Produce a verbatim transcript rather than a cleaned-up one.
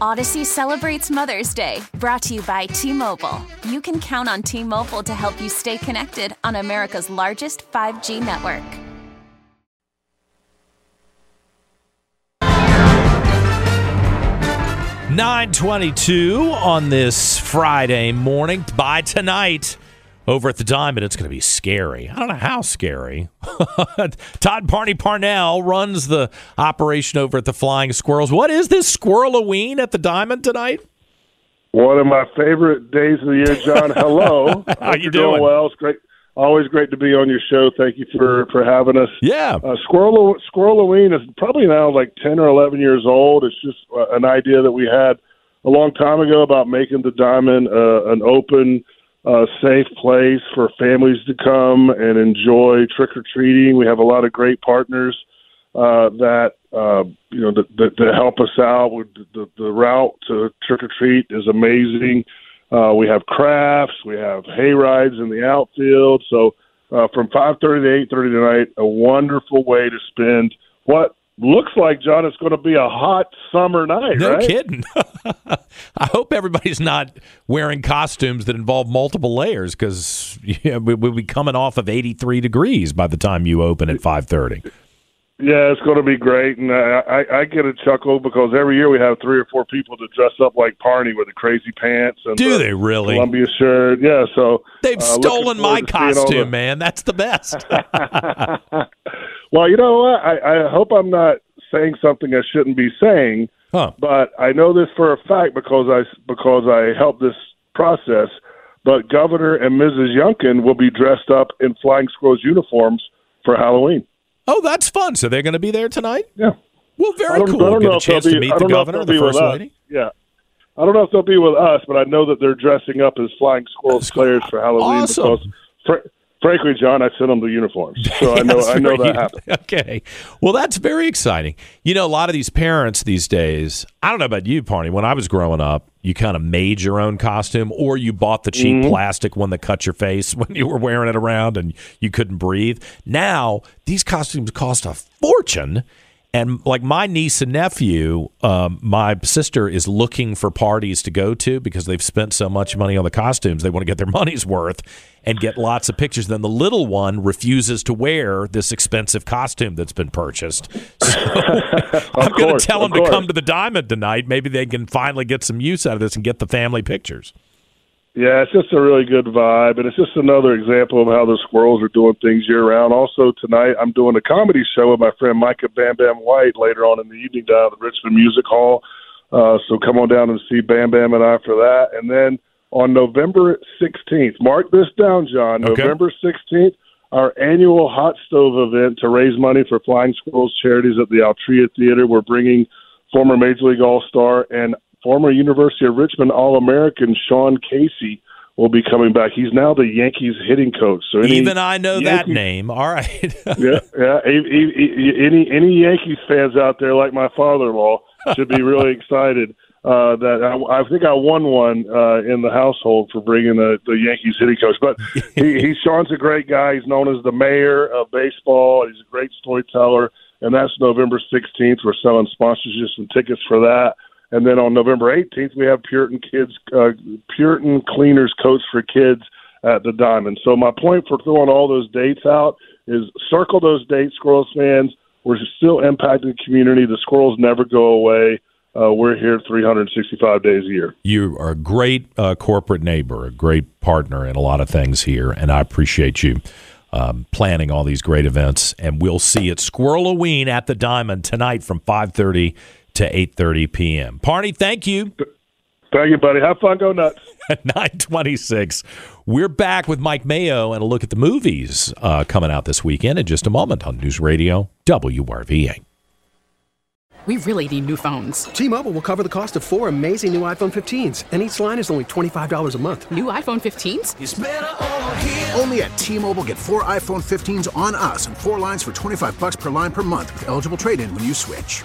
Odyssey celebrates Mother's Day, brought to you by T-Mobile. You can count on T-Mobile to help you stay connected on America's largest five G network. nine twenty-two on this Friday morning. By tonight, over at the Diamond, it's going to be scary. I don't know how scary. Todd Parney Parnell runs the operation over at the Flying Squirrels. What is this Squirrel-o-ween at the Diamond tonight? One of my favorite days of the year, John. Hello. How you doing? Doing well. It's great. Always great to be on your show. Thank you for, for having us. Yeah. Uh, Squirrel, Squirrel-o-ween is probably now like ten or eleven years old. It's just uh, an idea that we had a long time ago about making the Diamond uh, an open, uh, safe place for families to come and enjoy trick-or-treating. We have a lot of great partners uh, that, uh, you know, that, that, that help us out. The, the, the route to trick-or-treat is amazing. Uh, we have crafts, we have hay rides in the outfield. So uh, from five thirty to eight thirty tonight, a wonderful way to spend what looks like, John, it's going to be a hot summer night, no right? No kidding. I hope everybody's not wearing costumes that involve multiple layers, because yeah, we, we'll be coming off of eighty-three degrees by the time you open at five thirty. Yeah, it's going to be great, and I, I, I get a chuckle because every year we have three or four people that dress up like Parney with the crazy pants and do the they really Columbia shirt. Yeah, so they've uh, stolen my costume, the... man. That's the best. Well, you know what? I, I hope I'm not saying something I shouldn't be saying, huh. But I know this for a fact because I because I helped this process. But Governor and Missus Youngkin will be dressed up in Flying Squirrels uniforms for Halloween. Oh, that's fun. So they're going to be there tonight? Yeah. Well, very cool. We'll get a chance to meet the governor, the first lady. Yeah. I don't know if they'll be with us, but I know that they're dressing up as Flying Squirrels players for Halloween. Awesome. Because, fr- frankly, John, I sent them the uniforms. So I know, I know that happened. Okay. Well, that's very exciting. You know, a lot of these parents these days, I don't know about you, Parney, when I was growing up, you kind of made your own costume, or you bought the cheap mm-hmm. plastic one that cut your face when you were wearing it around and you couldn't breathe. Now, these costumes cost a fortune. And like my niece and nephew, um, my sister is looking for parties to go to because they've spent so much money on the costumes. They want to get their money's worth and get lots of pictures. Then the little one refuses to wear this expensive costume that's been purchased. So I'm going to tell him to come to the Diamond tonight. Maybe they can finally get some use out of this and get the family pictures. Yeah, it's just a really good vibe, and it's just another example of how the squirrels are doing things year-round. Also, tonight I'm doing a comedy show with my friend Micah Bam Bam White later on in the evening down at the Richmond Music Hall, uh, so come on down and see Bam Bam and I for that. And then on November sixteenth, mark this down, John, okay. November sixteenth, our annual hot stove event to raise money for Flying Squirrels Charities at the Altria Theater. We're bringing former Major League All-Star and former University of Richmond All-American Sean Casey will be coming back. He's now the Yankees hitting coach. So any even I know Yankees, that name. All right. yeah, yeah. Any any Yankees fans out there, like my father-in-law, should be really excited uh, that I, I think I won one uh, in the household for bringing the, the Yankees hitting coach. But he, he Sean's a great guy. He's known as the mayor of baseball. He's a great storyteller, and that's November sixteenth. We're selling sponsorships and tickets for that. And then on November eighteenth, we have Puritan Kids, uh, Puritan Cleaners Coach for Kids at the Diamond. So my point for throwing all those dates out is circle those dates, Squirrels fans. We're still impacting the community. The squirrels never go away. Uh, we're here three hundred sixty-five days a year. You are a great uh, corporate neighbor, a great partner in a lot of things here, and I appreciate you um, planning all these great events. And we'll see it Squirrel-o-ween at the Diamond tonight from five thirty to eight thirty p.m. Parney, thank you. Thank you, buddy. Have fun. Go nuts. At nine twenty-six, we're back with Mike Mayo and a look at the movies uh, coming out this weekend in just a moment on News Radio W R V A. We really need new phones. T-Mobile will cover the cost of four amazing new iPhone fifteens, and each line is only twenty-five dollars a month. New iPhone fifteens? It's better over here. Only at T-Mobile, get four iPhone fifteens on us and four lines for twenty-five dollars per line per month with eligible trade-in when you switch.